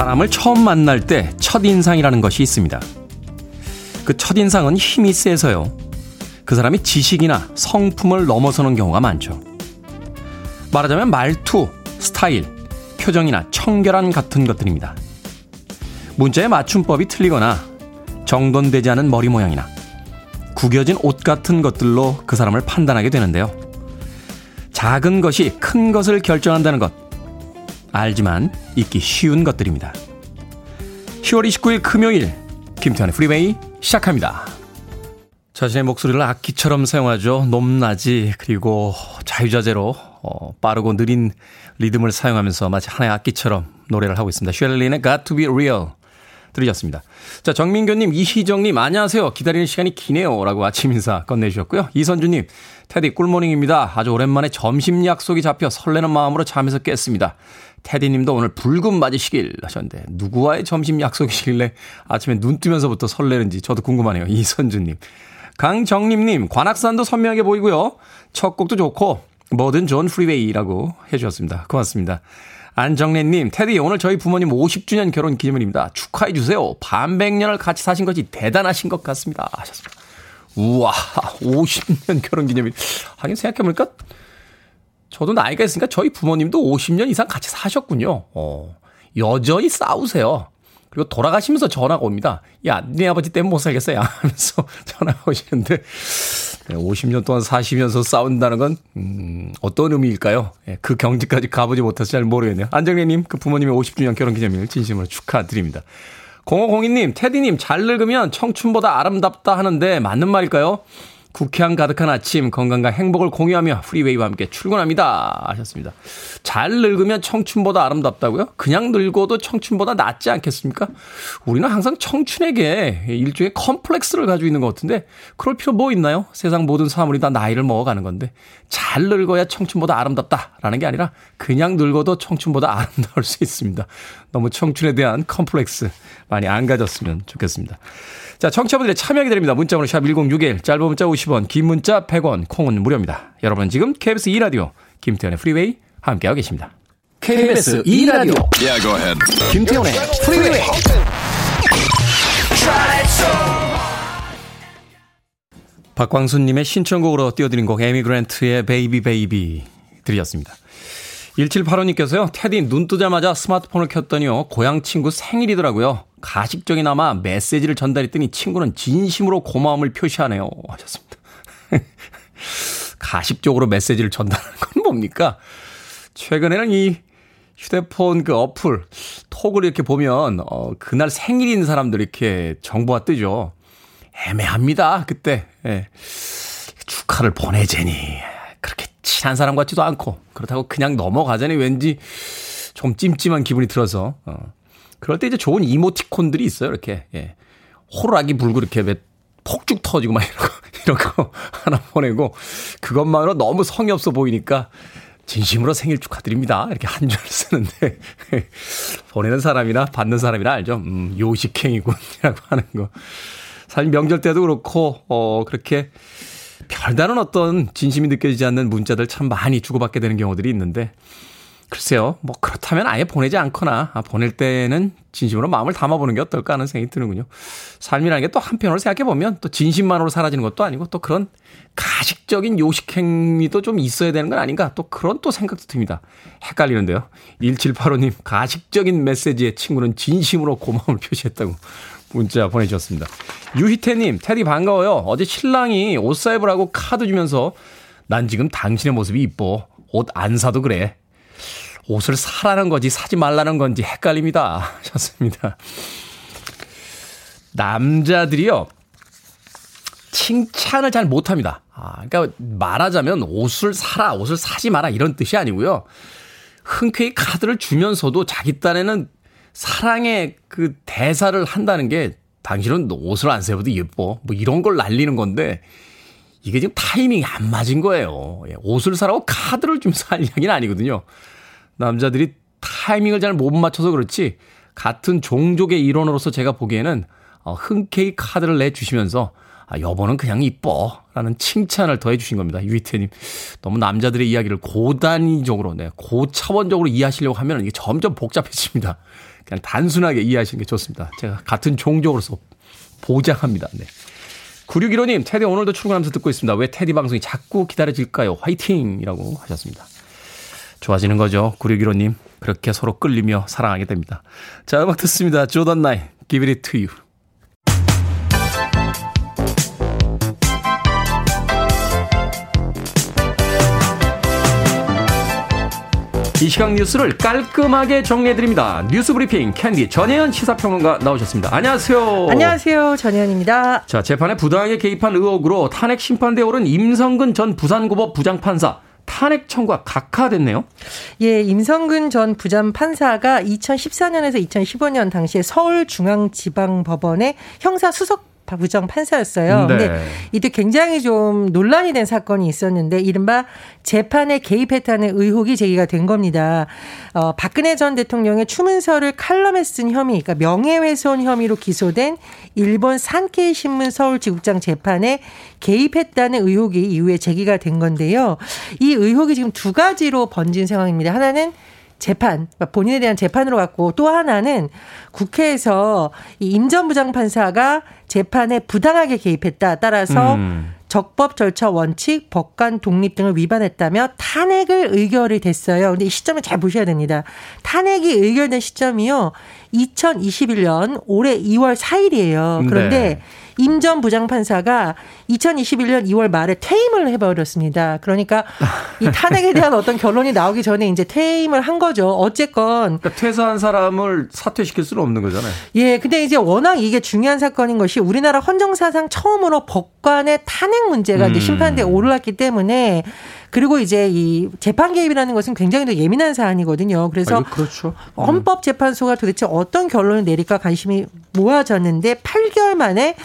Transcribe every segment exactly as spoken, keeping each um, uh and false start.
사람을 처음 만날 때 첫인상이라는 것이 있습니다. 그 첫인상은 힘이 세서요. 그 사람이 지식이나 성품을 넘어서는 경우가 많죠. 말하자면 말투, 스타일, 표정이나 청결함 같은 것들입니다. 문자의 맞춤법이 틀리거나 정돈되지 않은 머리 모양이나 구겨진 옷 같은 것들로 그 사람을 판단하게 되는데요. 작은 것이 큰 것을 결정한다는 것, 알지만 잊기 쉬운 것들입니다. 시월 이십구일 금요일, 김태환의 프리웨이 시작합니다. 자신의 목소리를 악기처럼 사용하죠. 높낮이 그리고 자유자재로 어, 빠르고 느린 리듬을 사용하면서 마치 하나의 악기처럼 노래를 하고 있습니다. 쉘린의 Got to be real 들으셨습니다. 자, 정민교님, 이희정님 안녕하세요. 기다리는 시간이 기네요 라고 아침 인사 건네주셨고요. 이선주님, 테디 꿀모닝입니다. 아주 오랜만에 점심 약속이 잡혀 설레는 마음으로 잠에서 깼습니다. 테디님도 오늘 불금 맞으시길 하셨는데 누구와의 점심 약속이시길래 아침에 눈 뜨면서부터 설레는지 저도 궁금하네요. 이선주님. 강정님님, 관악산도 선명하게 보이고요. 첫 곡도 좋고 뭐든 좋은 프리웨이라고 해주셨습니다. 고맙습니다. 안정례님, 테디 오늘 저희 부모님 오십 주년 결혼 기념일입니다. 축하해 주세요. 반백년을 같이 사신 것이 대단하신 것 같습니다 하셨습니다. 우와, 오십 년 결혼 기념일. 하긴 생각해보니까 저도 나이가 있으니까 저희 부모님도 오십 년 이상 같이 사셨군요. 어, 여전히 싸우세요. 그리고 돌아가시면서 전화가 옵니다. 야, 네 아버지 때문에 못 살겠어 야 하면서 전화가 오시는데 오십 년 동안 사시면서 싸운다는 건 음, 어떤 의미일까요? 그 경지까지 가보지 못해서 잘 모르겠네요. 안정례님, 그 부모님의 오십 주년 결혼기념일 진심으로 축하드립니다. 공오공이님, 테디님 잘 늙으면 청춘보다 아름답다 하는데 맞는 말일까요? 국향 가득한 아침, 건강과 행복을 공유하며 프리웨이와 함께 출근합니다 하셨습니다. 잘 늙으면 청춘보다 아름답다고요? 그냥 늙어도 청춘보다 낫지 않겠습니까? 우리는 항상 청춘에게 일종의 컴플렉스를 가지고 있는 것 같은데 그럴 필요 뭐 있나요? 세상 모든 사물이 다 나이를 먹어가는 건데 잘 늙어야 청춘보다 아름답다라는 게 아니라 그냥 늙어도 청춘보다 아름다울 수 있습니다. 너무 청춘에 대한 컴플렉스 많이 안 가졌으면 좋겠습니다. 자, 청취자분들의 참여 기다립니다. 문자번호 샵 일공육일, 짧은 문자 오십 원, 긴 문자 백 원, 콩은 무료입니다. 여러분 지금 케이비에스 이 라디오 김태현의 프리웨이 함께하고 계십니다. 케이비에스 이 라디오 yeah, go ahead. 김태현의 프리웨이. 박광수님의 신청곡으로 띄워드린 곡 에미 그랜트의 베이비 베이비 들으셨습니다. 일칠팔오님께서요. 테디 눈 뜨자마자 스마트폰을 켰더니요. 고향 친구 생일이더라고요. 가식적이나마 메시지를 전달했더니 친구는 진심으로 고마움을 표시하네요 하셨습니다. 가식적으로 메시지를 전달하는 건 뭡니까? 최근에는 이 휴대폰 그 어플 톡을 이렇게 보면 어, 그날 생일인 사람들 이렇게 정보가 뜨죠. 애매합니다. 그때 예. 축하를 보내제니 그렇게 친한 사람 같지도 않고 그렇다고 그냥 넘어가자니 왠지 좀 찜찜한 기분이 들어서 어. 그럴 때 이제 좋은 이모티콘들이 있어요. 이렇게 예. 호루라기 불고 이렇게 폭죽 터지고 막 이러고 이런 거 하나 보내고 그것만으로 너무 성의 없어 보이니까 진심으로 생일 축하드립니다. 이렇게 한 줄 쓰는데 보내는 사람이나 받는 사람이나 알죠. 음, 요식행위군이라고 하는 거. 사실 명절 때도 그렇고 어, 그렇게 별다른 어떤 진심이 느껴지지 않는 문자들 참 많이 주고받게 되는 경우들이 있는데 글쎄요. 뭐 그렇다면 아예 보내지 않거나 아, 보낼 때는 진심으로 마음을 담아보는 게 어떨까 하는 생각이 드는군요. 삶이라는 게 또 한편으로 생각해보면 또 진심만으로 사라지는 것도 아니고 또 그런 가식적인 요식행위도 좀 있어야 되는 건 아닌가 또 그런 또 생각도 듭니다. 헷갈리는데요. 일칠팔오님 가식적인 메시지에 친구는 진심으로 고마움을 표시했다고 문자 보내주셨습니다. 유희태님, 테디 반가워요. 어제 신랑이 옷 사입으라고 카드 주면서 난 지금 당신의 모습이 이뻐. 옷 안 사도 그래. 옷을 사라는 건지 사지 말라는 건지 헷갈립니다 하셨습니다. 남자들이요. 칭찬을 잘 못합니다. 아, 그러니까 말하자면 옷을 사라, 옷을 사지 마라 이런 뜻이 아니고요. 흔쾌히 카드를 주면서도 자기 딴에는 사랑의 그 대사를 한다는 게 당신은 옷을 안 세워도 예뻐. 뭐 이런 걸 날리는 건데 이게 지금 타이밍이 안 맞은 거예요. 옷을 사라고 카드를 좀 살 이야기는 아니거든요. 남자들이 타이밍을 잘 못 맞춰서 그렇지 같은 종족의 일원으로서 제가 보기에는 흔쾌히 카드를 내주시면서 아, 여보는 그냥 이뻐 라는 칭찬을 더해 주신 겁니다. 유희태님, 너무 남자들의 이야기를 고단위적으로 네, 고차원적으로 이해하시려고 하면 이게 점점 복잡해집니다. 그냥 단순하게 이해하시는 게 좋습니다. 제가 같은 종족으로서 보장합니다. 네. 구육일오님, 테디 오늘도 출근하면서 듣고 있습니다. 왜 테디 방송이 자꾸 기다려질까요? 화이팅! 이라고 하셨습니다. 좋아지는 거죠. 구육일오님. 그렇게 서로 끌리며 사랑하게 됩니다. 자, 음악 듣습니다. Jordan Knight, Give It To You. 이 시각 뉴스를 깔끔하게 정리해드립니다. 뉴스 브리핑 캔디 전혜연 시사평론가 나오셨습니다. 안녕하세요. 안녕하세요. 전혜연입니다. 자, 재판에 부당하게 개입한 의혹으로 탄핵 심판대에 오른 임성근 전 부산고법 부장판사. 탄핵 청구가 각하됐네요. 예, 임성근 전 부장판사가 이천십사년에서 이천십오년 당시에 서울중앙지방법원의 형사수석 부정 판사였어요. 네. 근데 이때 굉장히 좀 논란이 된 사건이 있었는데 이른바 재판에 개입했다는 의혹이 제기가 된 겁니다. 어, 박근혜 전 대통령의 추문서를 칼럼에 쓴 혐의, 그러니까 명예훼손 혐의로 기소된 일본 산케이신문 서울지국장 재판에 개입했다는 의혹이 이후에 제기가 된 건데요. 이 의혹이 지금 두 가지로 번진 상황입니다. 하나는 재판, 본인에 대한 재판으로 갔고 또 하나는 국회에서 임 전 부장판사가 재판에 부당하게 개입했다. 따라서 음. 적법 절차 원칙, 법관 독립 등을 위반했다며 탄핵을 의결이 됐어요. 근데 이 시점을 잘 보셔야 됩니다. 탄핵이 의결된 시점이요. 이천이십일년 올해 이월 사일이에요. 그런데 네. 임 전 부장판사가 이천이십일년 이월 말에 퇴임을 해버렸습니다. 그러니까 이 탄핵에 대한 어떤 결론이 나오기 전에 이제 퇴임을 한 거죠. 어쨌건. 그러니까 퇴사한 사람을 사퇴시킬 수는 없는 거잖아요. 예. 근데 이제 워낙 이게 중요한 사건인 것이 우리나라 헌정사상 처음으로 법관의 탄핵 문제가 음. 이제 심판대에 올랐기 때문에 그리고 이제 이 재판 개입이라는 것은 굉장히 더 예민한 사안이거든요. 그래서 아, 그렇죠. 음. 헌법재판소가 도대체 어떤 결론을 내릴까 관심이 모아졌는데 팔 개월 만에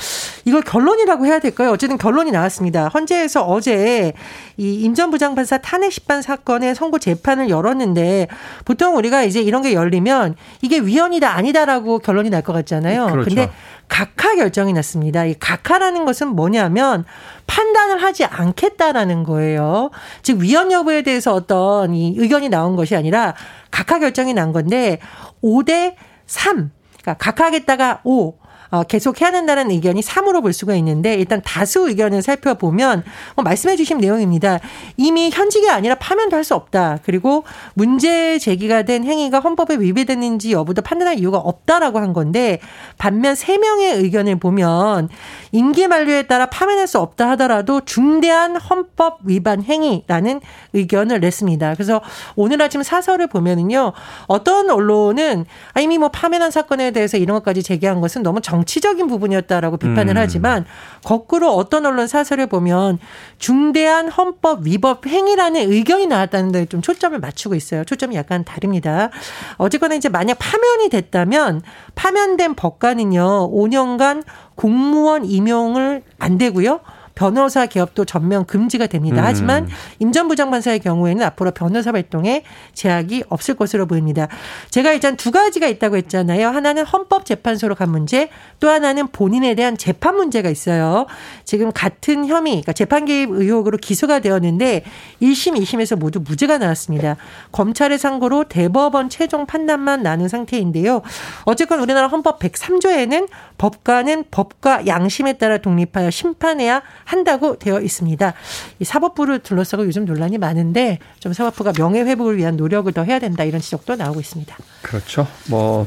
이걸 결론이라고 해야 될까요? 어쨌든 결론이 나왔습니다. 헌재에서 어제 이 임 전 부장판사 탄핵 심판 사건의 선고 재판을 열었는데 보통 우리가 이제 이런 게 열리면 이게 위헌이다 아니다라고 결론이 날 것 같잖아요. 그렇죠. 근데 각하 결정이 났습니다. 이 각하라는 것은 뭐냐면 판단을 하지 않겠다라는 거예요. 즉 위헌 여부에 대해서 어떤 이 의견이 나온 것이 아니라 각하 결정이 난 건데 오 대 삼. 그러니까 각하하겠다가 오. 어, 계속 해야 된다는 의견이 삼으로 볼 수가 있는데 일단 다수 의견을 살펴보면 어, 말씀해 주신 내용입니다. 이미 현직이 아니라 파면도 할 수 없다. 그리고 문제 제기가 된 행위가 헌법에 위배됐는지 여부도 판단할 이유가 없다라고 한 건데 반면 세 명의 의견을 보면 임기 만료에 따라 파면할 수 없다 하더라도 중대한 헌법 위반 행위라는 의견을 냈습니다. 그래서 오늘 아침 사설을 보면은요. 어떤 언론은 아, 이미 뭐 파면한 사건에 대해서 이런 것까지 제기한 것은 너무 정 정치적인 부분이었다라고 비판을 음. 하지만 거꾸로 어떤 언론 사설을 보면 중대한 헌법 위법 행위라는 의견이 나왔다는 데 좀 초점을 맞추고 있어요. 초점이 약간 다릅니다. 어쨌거나 이제 만약 파면이 됐다면 파면된 법관은요. 오 년간 공무원 임용을 안 되고요. 변호사 개업도 전면 금지가 됩니다. 하지만 임 전 부장판사의 경우에는 앞으로 변호사 활동에 제약이 없을 것으로 보입니다. 제가 일단 두 가지가 있다고 했잖아요. 하나는 헌법재판소로 간 문제, 또 하나는 본인에 대한 재판 문제가 있어요. 지금 같은 혐의, 그러니까 재판 개입 의혹으로 기소가 되었는데 일 심, 이 심에서 모두 무죄가 나왔습니다. 검찰의 상고로 대법원 최종 판단만 나는 상태인데요. 어쨌건 우리나라 헌법 백삼조에는 법관은 법과 양심에 따라 독립하여 심판해야 한다고 되어 있습니다. 이 사법부를 둘러싸고 요즘 논란이 많은데 좀 사법부가 명예회복을 위한 노력을 더 해야 된다 이런 지적도 나오고 있습니다. 그렇죠. 뭐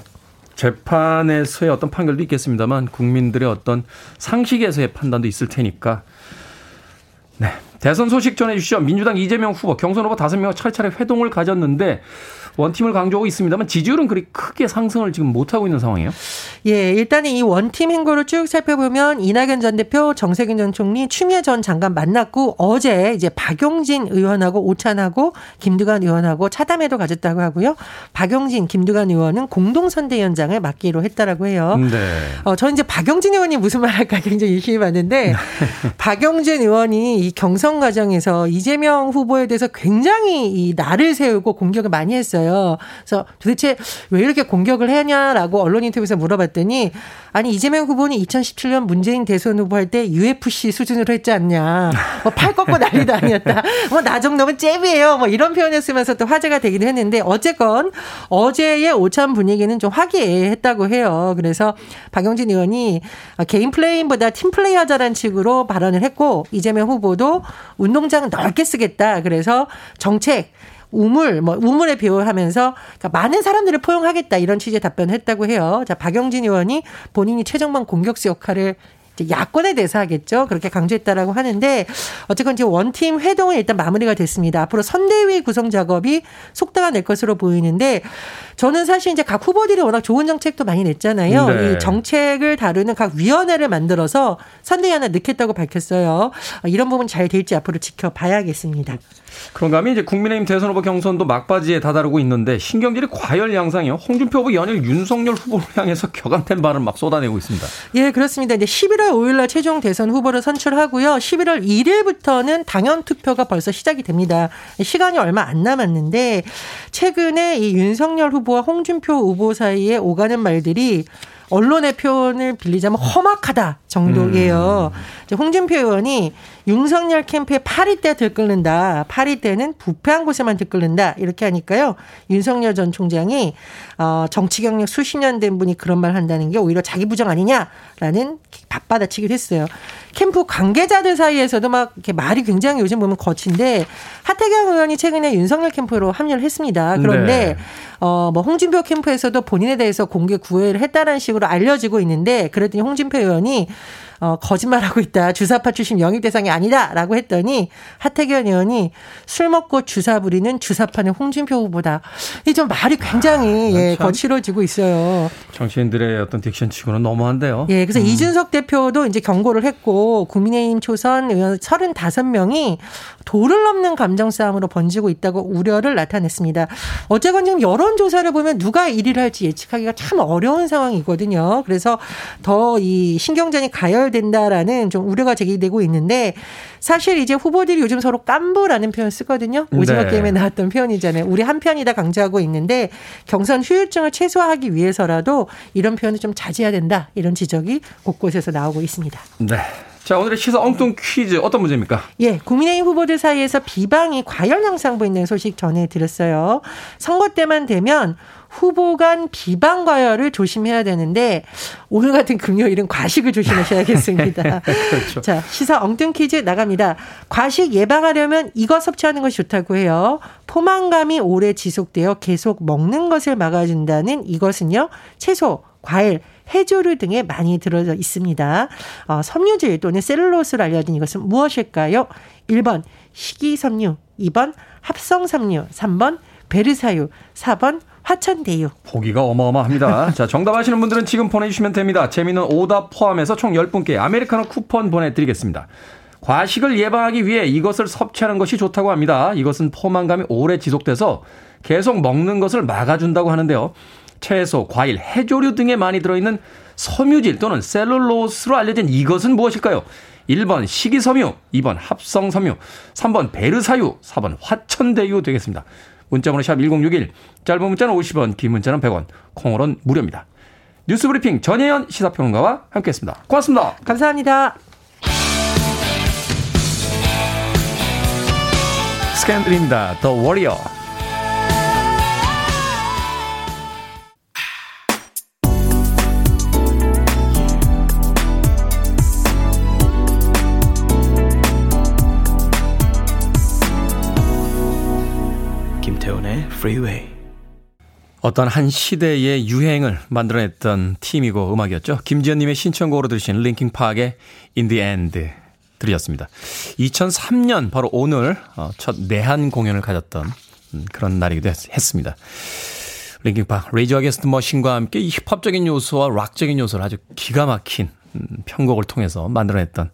재판에서의 어떤 판결도 있겠습니다만 국민들의 어떤 상식에서의 판단도 있을 테니까. 네, 대선 소식 전해주시죠. 민주당 이재명 후보 경선 후보 다섯 명 차례차례 회동을 가졌는데 원팀을 강조하고 있습니다만 지지율은 그리 크게 상승을 지금 못하고 있는 상황이에요. 예, 일단 이 원팀 행보를 쭉 살펴보면 이낙연 전 대표, 정세균 전 총리, 추미애 전 장관 만났고 어제 이제 박용진 의원하고 오찬하고 김두관 의원하고 차담회도 가졌다고 하고요. 박용진, 김두관 의원은 공동선대위원장을 맡기로 했다라고 해요. 네. 어, 저는 이제 박용진 의원이 무슨 말할까 굉장히 유심히 봤는데 박용진 의원이 이 경선 과정에서 이재명 후보에 대해서 굉장히 이 날을 세우고 공격을 많이 했어요. 그래서 도대체 왜 이렇게 공격을 하냐라고 언론 인터뷰에서 물어봤는데 물어봤더니 아니 이재명 후보는 이천십칠 년 문재인 대선 후보할 때 유에프씨 수준으로 했지 않냐. 뭐 팔 꺾고 난리도 아니었다. 뭐 나 정도면 잽이에요. 뭐 이런 표현을 쓰면서 또 화제가 되기도 했는데 어쨌건 어제의 오찬 분위기는 좀 화기애애했다고 해요. 그래서 박용진 의원이 개인 플레이인보다 팀 플레이하자라는 식으로 발언을 했고 이재명 후보도 운동장 넓게 쓰겠다. 그래서 정책 우물, 뭐, 우물에 비유하면서 그러니까 많은 사람들을 포용하겠다 이런 취지의 답변을 했다고 해요. 자, 박용진 의원이 본인이 최정만 공격수 역할을 이제 야권에 대해서 하겠죠. 그렇게 강조했다라고 하는데 어쨌건 지금 원팀 회동은 일단 마무리가 됐습니다. 앞으로 선대위 구성 작업이 속도가 낼 것으로 보이는데 저는 사실 이제 각 후보들이 워낙 좋은 정책도 많이 냈잖아요. 네. 이 정책을 다루는 각 위원회를 만들어서 선대위 하나 넣겠다고 밝혔어요. 이런 부분 잘 될지 앞으로 지켜봐야겠습니다. 그런가 하면 이제 국민의힘 대선 후보 경선도 막바지에 다다르고 있는데 신경질이 과열 양상이요. 홍준표 후보 연일 윤석열 후보를 향해서 격앙된 발언 막 쏟아내고 있습니다. 예, 그렇습니다. 이제 십일월 오일날 최종 대선 후보를 선출하고요. 십일월 일일부터는 당연 투표가 벌써 시작이 됩니다. 시간이 얼마 안 남았는데 최근에 이 윤석열 후보와 홍준표 후보 사이에 오가는 말들이 언론의 표현을 빌리자면 험악하다 정도예요. 음. 홍준표 의원이 윤석열 캠프에 파리 때 들끓는다. 파리 때는 부패한 곳에만 들끓는다. 이렇게 하니까요. 윤석열 전 총장이 정치 경력 수십 년 된 분이 그런 말 한다는 게 오히려 자기 부정 아니냐라는 밥받아치기를 했어요. 캠프 관계자들 사이에서도 막 이렇게 말이 굉장히 요즘 보면 거친데 하태경 의원이 최근에 윤석열 캠프로 합류를 했습니다. 그런데 네. 어, 뭐 홍준표 캠프에서도 본인에 대해서 공개 구애를 했다라는 식으로 알려지고 있는데 그랬더니 홍준표 의원이 어, 거짓말하고 있다. 주사파 출신 영입 대상이 아니다라고 했더니 하태경 의원이 술 먹고 주사 부리는 주사파는 홍준표 후보다. 이 좀 말이 굉장히 아, 예, 거칠어지고 있어요. 정치인들의 어떤 딕션치고는 너무한데요. 예, 그래서 음. 이준석 대표도 이제 경고를 했고 국민의힘 초선 의원 서른다섯 명이 도를 넘는 감정 싸움으로 번지고 있다고 우려를 나타냈습니다. 어쨌건 지금 여론조사를 보면 누가 일 위를 할지 예측하기가 참 어려운 상황이거든요. 그래서 더 이 신경전이 가열 된다라는 좀 우려가 제기되고 있는데 사실 이제 후보들이 요즘 서로 깐부라는 표현 쓰거든요. 오징어 네. 게임에 나왔던 표현이잖아요. 우리 한 편이다 강조하고 있는데 경선 후유증을 최소화하기 위해서라도 이런 표현을 좀 자제해야 된다. 이런 지적이 곳곳에서 나오고 있습니다. 네. 자, 오늘의 시사 엉뚱 퀴즈 어떤 문제입니까? 예, 국민의힘 후보들 사이에서 비방이 과열 양상부 있는 소식 전해드렸어요. 선거 때만 되면 후보 간 비방 과열을 조심해야 되는데 오늘 같은 금요일은 과식을 조심하셔야겠습니다. 그렇죠. 자, 시사 엉뚱 퀴즈 나갑니다. 과식 예방하려면 이거 섭취하는 것이 좋다고 해요. 포만감이 오래 지속되어 계속 먹는 것을 막아준다는 이것은요. 채소, 과일, 해조류 등에 많이 들어져 있습니다. 어, 섬유질 또는 셀룰로스로 알려진 이것은 무엇일까요? 일 번 식이섬유, 이 번 합성섬유, 삼 번 베르사유, 사 번 화천대유. 보기가 어마어마합니다. 자, 정답 아시는 분들은 지금 보내주시면 됩니다. 재미있는 오답 포함해서 총 열 분께 아메리카노 쿠폰 보내드리겠습니다. 과식을 예방하기 위해 이것을 섭취하는 것이 좋다고 합니다. 이것은 포만감이 오래 지속돼서 계속 먹는 것을 막아준다고 하는데요. 채소, 과일, 해조류 등에 많이 들어있는 섬유질 또는 셀룰로스로 알려진 이것은 무엇일까요? 일 번 식이섬유, 이 번 합성섬유, 삼 번 베르사유, 사 번 화천대유 되겠습니다. 문자번호 샵 일공육일, 짧은 문자는 오십 원, 긴 문자는 백 원, 콩으로는 무료입니다. 뉴스브리핑 전혜연 시사평론가와 함께했습니다. 고맙습니다. 감사합니다. 스캔들입니다. 더 워리어. Freeway. 어떤 한 시대의 유행을 만들어냈던 팀이고 음악이었죠. 김지연님의 신청곡으로 들으신 링킹파크의 In the End 들으셨습니다. 이천삼 년 바로 오늘 첫 내한 공연을 가졌던 그런 날이기도 했습니다. 링킹파크 레이지 어게인스트 머신과 함께 힙합적인 요소와 락적인 요소를 아주 기가 막힌 편곡을 통해서 만들어냈던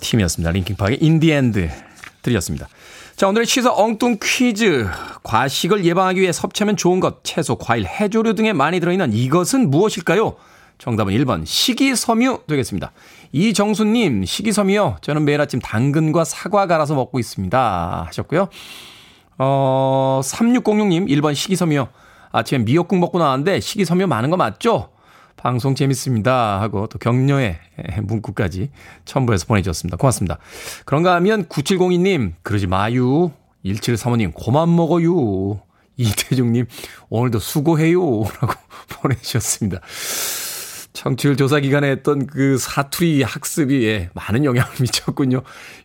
팀이었습니다. 링킹파크의 In the End 들으셨습니다. 자, 오늘의 시사 엉뚱 퀴즈. 과식을 예방하기 위해 섭취하면 좋은 것, 채소, 과일, 해조류 등에 많이 들어있는 이것은 무엇일까요? 정답은 일 번 식이섬유 되겠습니다. 이정수님, 식이섬유요. 저는 매일 아침 당근과 사과 갈아서 먹고 있습니다. 하셨고요. 어, 삼육공육님, 일 번 식이섬유요. 아침에 미역국 먹고 나왔는데 식이섬유 많은 거 맞죠? 방송 재밌습니다 하고 또 격려의 문구까지 첨부해서 보내주셨습니다. 고맙습니다. 그런가 하면 구칠공이 님 그러지 마유, 일칠삼오 님 고만 먹어요, 이태중님 오늘도 수고해요 라고 보내주셨습니다. 청취율 조사 기간에 했던 그 사투리 학습이 많은 영향을 미쳤군요.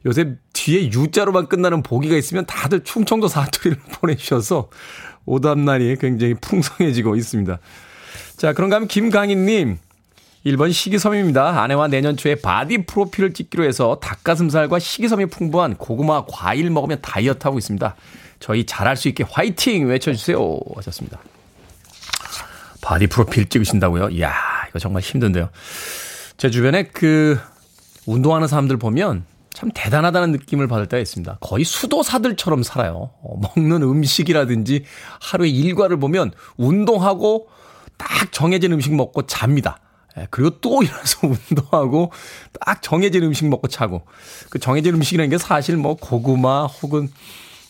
요새 뒤에 U자로만 끝나는 보기가 있으면 다들 충청도 사투리를 보내주셔서 오답란이 굉장히 풍성해지고 있습니다. 자, 그런가 하면 김강인님, 일 번 식이섬유입니다. 아내와 내년 초에 바디 프로필을 찍기로 해서 닭가슴살과 식이섬유 풍부한 고구마, 과일 먹으면 다이어트하고 있습니다. 저희 잘할 수 있게 화이팅 외쳐주세요 하셨습니다. 바디 프로필 찍으신다고요? 이야, 이거 정말 힘든데요. 제 주변에 그 운동하는 사람들 보면 참 대단하다는 느낌을 받을 때가 있습니다. 거의 수도사들처럼 살아요. 어, 먹는 음식이라든지 하루의 일과를 보면 운동하고 딱 정해진 음식 먹고 잡니다. 예, 그리고 또 일어나서 운동하고 딱 정해진 음식 먹고 자고. 그 정해진 음식이라는 게 사실 뭐 고구마 혹은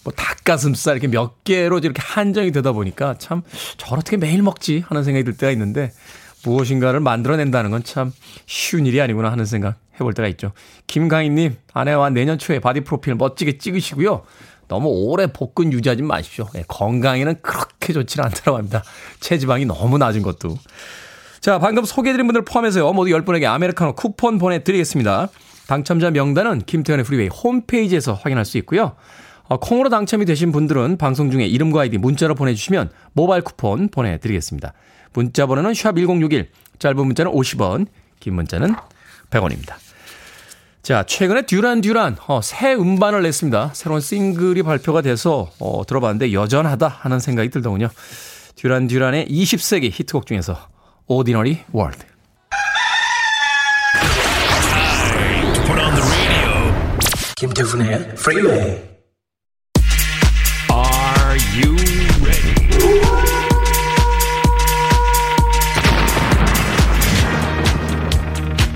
뭐 닭가슴살 이렇게 몇 개로 이렇게 한정이 되다 보니까 참 저를 어떻게 매일 먹지 하는 생각이 들 때가 있는데, 무엇인가를 만들어낸다는 건 참 쉬운 일이 아니구나 하는 생각 해볼 때가 있죠. 김강인님, 아내와 내년 초에 바디 프로필 멋지게 찍으시고요. 너무 오래 복근 유지하지 마십시오. 네, 건강에는 그렇게 좋지는 않다고 합니다. 체지방이 너무 낮은 것도. 자, 방금 소개해드린 분들 포함해서요, 모두 열 분에게 아메리카노 쿠폰 보내드리겠습니다. 당첨자 명단은 김태현의 프리웨이 홈페이지에서 확인할 수 있고요. 어, 콩으로 당첨이 되신 분들은 방송 중에 이름과 아이디 문자로 보내주시면 모바일 쿠폰 보내드리겠습니다. 문자 번호는 샵 천육십일, 짧은 문자는 오십 원, 긴 문자는 백 원입니다. 자, 최근에 듀란 듀란 어, 새 음반을 냈습니다. 새로운 싱글이 발표가 돼서 어, 들어봤는데 여전하다 하는 생각이 들더군요. 듀란 듀란의 이십 세기 히트곡 중에서 Ordinary World. 김태훈의 Freeway. Are you ready?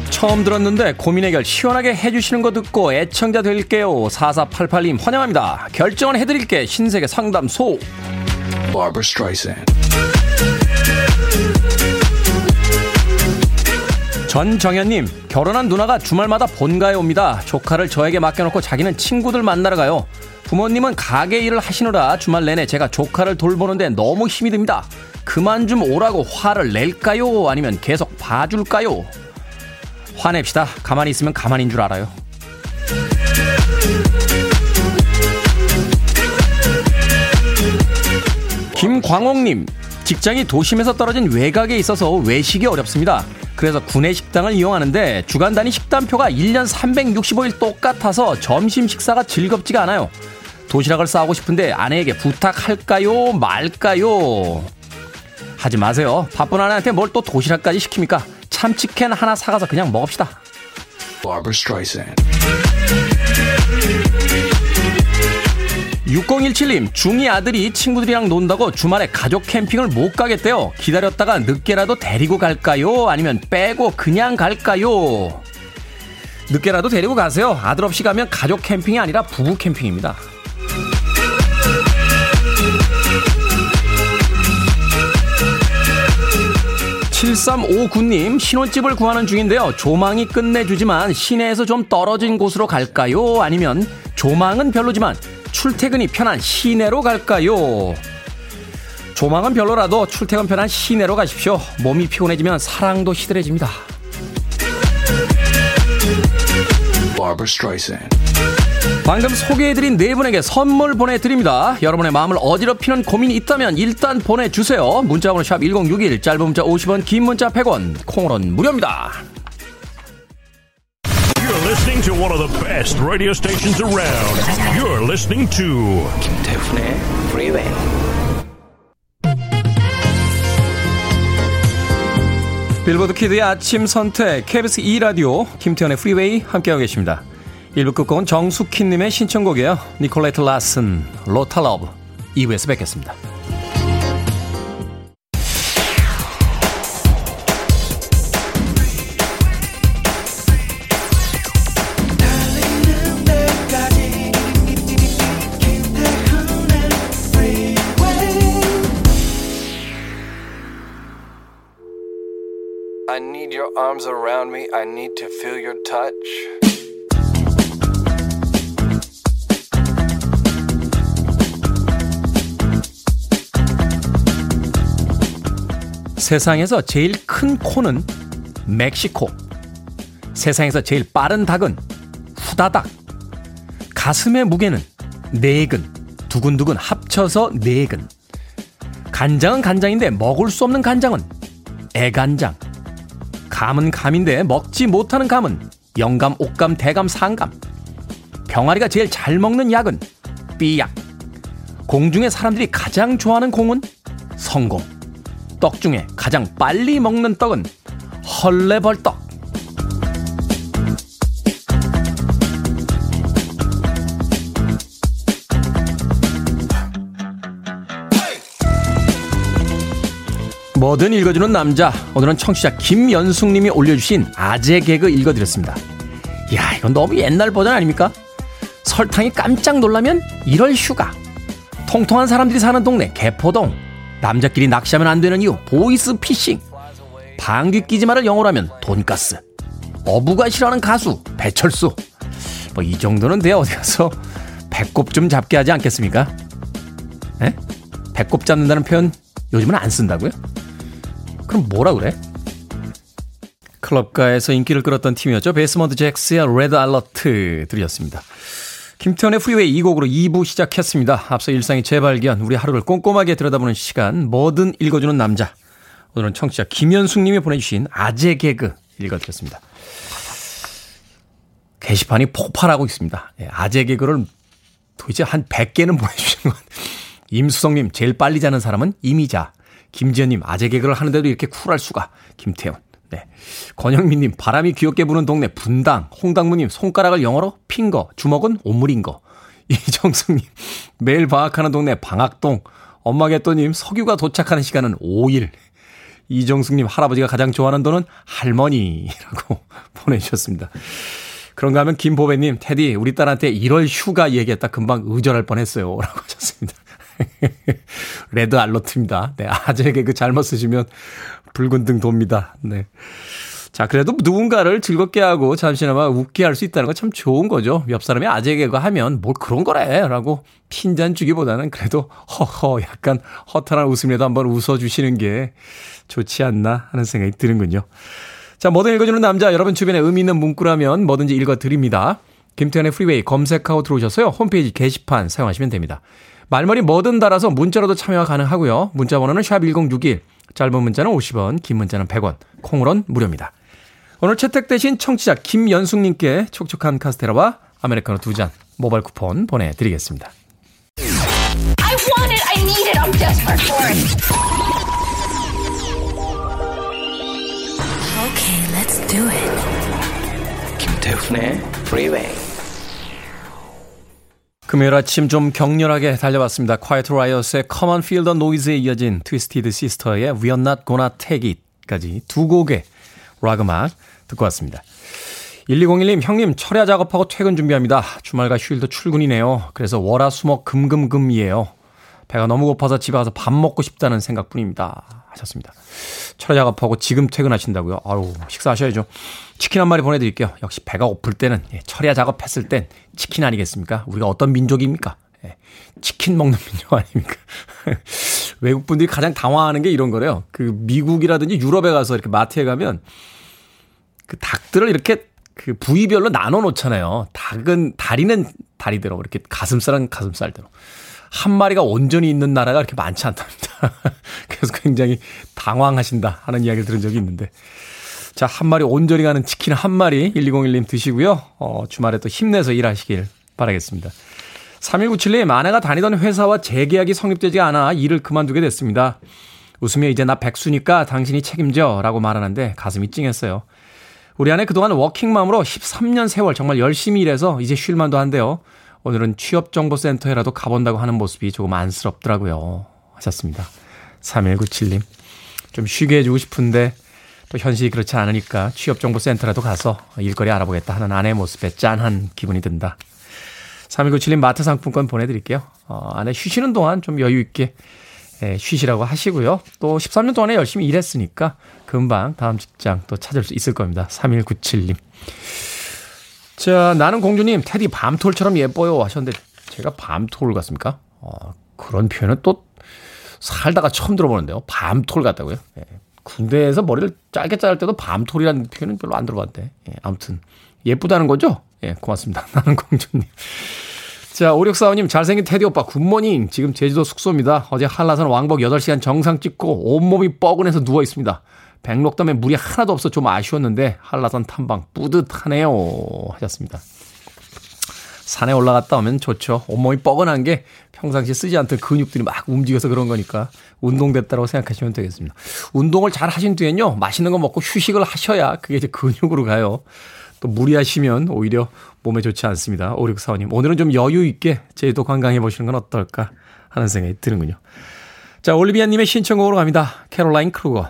처음 들었는데 고민 해결 시원하게 해주시는 거 듣고 애청자 될게요. 사사팔팔 님 환영합니다. 결정은 해드릴게. 신세계 상담소. 전정현님, 결혼한 누나가 주말마다 본가에 옵니다. 조카를 저에게 맡겨놓고 자기는 친구들 만나러 가요. 부모님은 가게 일을 하시느라 주말 내내 제가 조카를 돌보는데 너무 힘이 듭니다. 그만 좀 오라고 화를 낼까요? 아니면 계속 봐줄까요? 화냅시다. 가만히 있으면 가만인 줄 알아요. 김광옥님, 직장이 도심에서 떨어진 외곽에 있어서 외식이 어렵습니다. 그래서 구내 식당을 이용하는데 주간 단위 식단표가 일 년 삼백육십오 일 똑같아서 점심 식사가 즐겁지가 않아요. 도시락을 싸오고 싶은데 아내에게 부탁할까요? 말까요? 하지 마세요. 바쁜 아내한테 뭘 또 도시락까지 시킵니까? 참치캔 하나 사가서 그냥 먹읍시다. 육공일칠 님, 중이 아들이 친구들이랑 논다고 주말에 가족 캠핑을 못 가겠대요. 기다렸다가 늦게라도 데리고 갈까요? 아니면 빼고 그냥 갈까요? 늦게라도 데리고 가세요. 아들 없이 가면 가족 캠핑이 아니라 부부 캠핑입니다. 칠삼오구 님, 신혼집을 구하는 중인데요. 조망이 끝내주지만 시내에서 좀 떨어진 곳으로 갈까요? 아니면 조망은 별로지만 출퇴근이 편한 시내로 갈까요? 조망은 별로라도 출퇴근 편한 시내로 가십시오. 몸이 피곤해지면 사랑도 시들해집니다. 방금 소개해드린 네 분에게 선물 보내드립니다. 여러분의 마음을 어지럽히는 고민이 있다면 일단 보내주세요. 문자번호 샵 일공육일, 짧은 문자 오십 원, 긴 문자 백 원, 콩으로는 무료입니다. You're listening to one of the best radio stations around. You're listening to 김태훈의 Freeway. 빌보드 키드의 아침 선택, 케이비에스 이 라디오 김태훈의 Freeway 함께하고 계십니다. 일 부 끝곡은 정숙희님의 신청곡이에요. 니콜레트 라슨, 로탈러브. 이 부에서 뵙겠습니다. your arms around me. I need to feel your touch. 세상에서 제일 큰 코는 멕시코. 세상에서 제일 빠른 닭은 후다닥. 가슴의 무게는 네근. 두근두근 합쳐서 네근. 간장은 간장인데 먹을 수 없는 간장은 애간장. 감은 감인데 먹지 못하는 감은 영감, 옥감, 대감, 상감. 병아리가 제일 잘 먹는 약은 삐약. 공중에 사람들이 가장 좋아하는 공은 성공. 떡 중에 가장 빨리 먹는 떡은 헐레벌떡. 뭐든 읽어주는 남자, 오늘은 청취자 김연숙님이 올려주신 아재 개그 읽어드렸습니다. 이야, 이건 너무 옛날 버전 아닙니까? 설탕이 깜짝 놀라면 이럴 휴가. 통통한 사람들이 사는 동네 개포동. 남자끼리 낚시하면 안 되는 이유 보이스 피싱. 방귀 끼지 말을 영어로 하면 돈가스. 어부가 싫어하는 가수 배철수. 뭐 이 정도는 돼야 어디 가서 배꼽 좀 잡게 하지 않겠습니까? 에? 배꼽 잡는다는 표현 요즘은 안 쓴다고요? 그럼 뭐라 그래? 클럽가에서 인기를 끌었던 팀이었죠. 베이스먼트 잭스의 레드 알러트 들이었습니다. 김태현의 프리웨이 이 곡으로 이 부 시작했습니다. 앞서 일상의 재발견, 우리 하루를 꼼꼼하게 들여다보는 시간, 뭐든 읽어주는 남자. 오늘은 청취자 김현숙님이 보내주신 아재 개그 읽어드렸습니다. 게시판이 폭발하고 있습니다. 아재 개그를 도대체 한 백 개는 보내주신 것. 임수성님, 제일 빨리 자는 사람은 이미자. 김지현님, 아재 개그를 하는데도 이렇게 쿨할 수가. 김태훈. 네. 권영민님, 바람이 귀엽게 부는 동네 분당. 홍당무님, 손가락을 영어로 핑거, 주먹은 오물인 거. 이정수님, 매일 방학하는 동네 방학동. 엄마개또님, 석유가 도착하는 시간은 오 일. 이정숙님, 할아버지가 가장 좋아하는 돈은 할머니라고 보내주셨습니다. 그런가 하면 김보배님, 테디, 우리 딸한테 일월 휴가 얘기했다 금방 의절할 뻔했어요, 라고 하셨습니다. 레드 알러트입니다. 네, 아재 개그 잘못 쓰시면 붉은 등 돕니다. 네. 자, 그래도 누군가를 즐겁게 하고 잠시나마 웃게 할 수 있다는 건 참 좋은 거죠. 옆 사람이 아재 개그 하면 뭘 그런 거래 라고 핀잔 주기보다는 그래도 허허 약간 허탈한 웃음이라도 한번 웃어주시는 게 좋지 않나 하는 생각이 드는군요. 자, 뭐든 읽어주는 남자, 여러분 주변에 의미 있는 문구라면 뭐든지 읽어드립니다. 김태현의 프리웨이 검색하고 들어오셔서요, 홈페이지 게시판 사용하시면 됩니다. 말머리 뭐든 달아서 문자로도 참여가 가능하고요. 문자 번호는 샵 천육십일, 짧은 문자는 오십 원, 긴 문자는 백 원, 콩으론 무료입니다. 오늘 채택되신 청취자 김연숙님께 촉촉한 카스테라와 아메리카노 두 잔 모바일 쿠폰 보내드리겠습니다. I want it, I need it, I'm desperate for it. Okay, let's do it. 김태훈의 프리웨이. 금요일 아침 좀 격렬하게 달려봤습니다. Quiet Riot의 Come on Feel the Noise에 이어진 Twisted Sister의 We're Not Gonna Take It까지 두 곡의 락 음악 듣고 왔습니다. 일이공일 님, 형님 철야 작업하고 퇴근 준비합니다. 주말과 휴일도 출근이네요. 그래서 월화수목 금금금이에요. 배가 너무 고파서 집에 가서 밥 먹고 싶다는 생각뿐입니다, 하셨습니다. 철야 작업하고 지금 퇴근하신다고요? 아유, 식사하셔야죠. 치킨 한 마리 보내드릴게요. 역시 배가 고플 때는, 예, 철야 작업했을 땐 치킨 아니겠습니까? 우리가 어떤 민족입니까? 예, 치킨 먹는 민족 아닙니까? 외국분들이 가장 당황하는 게 이런 거래요. 그 미국이라든지 유럽에 가서 이렇게 마트에 가면 그 닭들을 이렇게 그 부위별로 나눠 놓잖아요. 닭은, 다리는 다리대로, 이렇게 가슴살은 가슴살대로. 한 마리가 온전히 있는 나라가 그렇게 많지 않답니다. 그래서 굉장히 당황하신다 하는 이야기를 들은 적이 있는데. 자, 한 마리 온전히 가는 치킨 한 마리 일이공일 님 드시고요. 어, 주말에 또 힘내서 일하시길 바라겠습니다. 삼일구칠 님, 아내가 다니던 회사와 재계약이 성립되지 않아 일을 그만두게 됐습니다. 웃으며 이제 나 백수니까 당신이 책임져 라고 말하는데 가슴이 찡했어요. 우리 아내 그동안 워킹맘으로 십삼 년 세월 정말 열심히 일해서 이제 쉴만도 한데요. 오늘은 취업정보센터에라도 가본다고 하는 모습이 조금 안쓰럽더라고요, 하셨습니다. 삼일구칠 님, 좀 쉬게 해주고 싶은데 또 현실이 그렇지 않으니까 취업정보센터라도 가서 일거리 알아보겠다 하는 아내의 모습에 짠한 기분이 든다. 삼일구칠 님, 마트 상품권 보내드릴게요. 어, 아내 쉬시는 동안 좀 여유 있게 예, 쉬시라고 하시고요. 또 십삼 년 동안에 열심히 일했으니까 금방 다음 직장 또 찾을 수 있을 겁니다. 삼일구칠님. 자, 나는 공주님, 테디 밤톨처럼 예뻐요 하셨는데 제가 밤톨 같습니까? 어, 그런 표현은 또 살다가 처음 들어보는데요. 밤톨 같다고요? 예, 군대에서 머리를 짧게 자를 때도 밤톨이라는 표현은 별로 안 들어봤는데. 예, 아무튼 예쁘다는 거죠? 예, 고맙습니다. 나는 공주님. 자, 오육사오님, 잘생긴 테디 오빠 굿모닝. 지금 제주도 숙소입니다. 어제 한라산 왕복 여덟 시간 정상 찍고 온몸이 뻐근해서 누워 있습니다. 백록담에 물이 하나도 없어 좀 아쉬웠는데 한라산 탐방 뿌듯하네요 하셨습니다. 산에 올라갔다 오면 좋죠. 온몸이 뻐근한 게 평상시에 쓰지 않던 근육들이 막 움직여서 그런 거니까 운동됐다고 생각하시면 되겠습니다. 운동을 잘 하신 뒤엔요, 맛있는 거 먹고 휴식을 하셔야 그게 이제 근육으로 가요. 또 무리하시면 오히려 몸에 좋지 않습니다. 오육사오님, 오늘은 좀 여유 있게 제주도 관광해 보시는 건 어떨까 하는 생각이 드는군요. 자, 올리비아님의 신청곡으로 갑니다. 캐롤라인 크루거,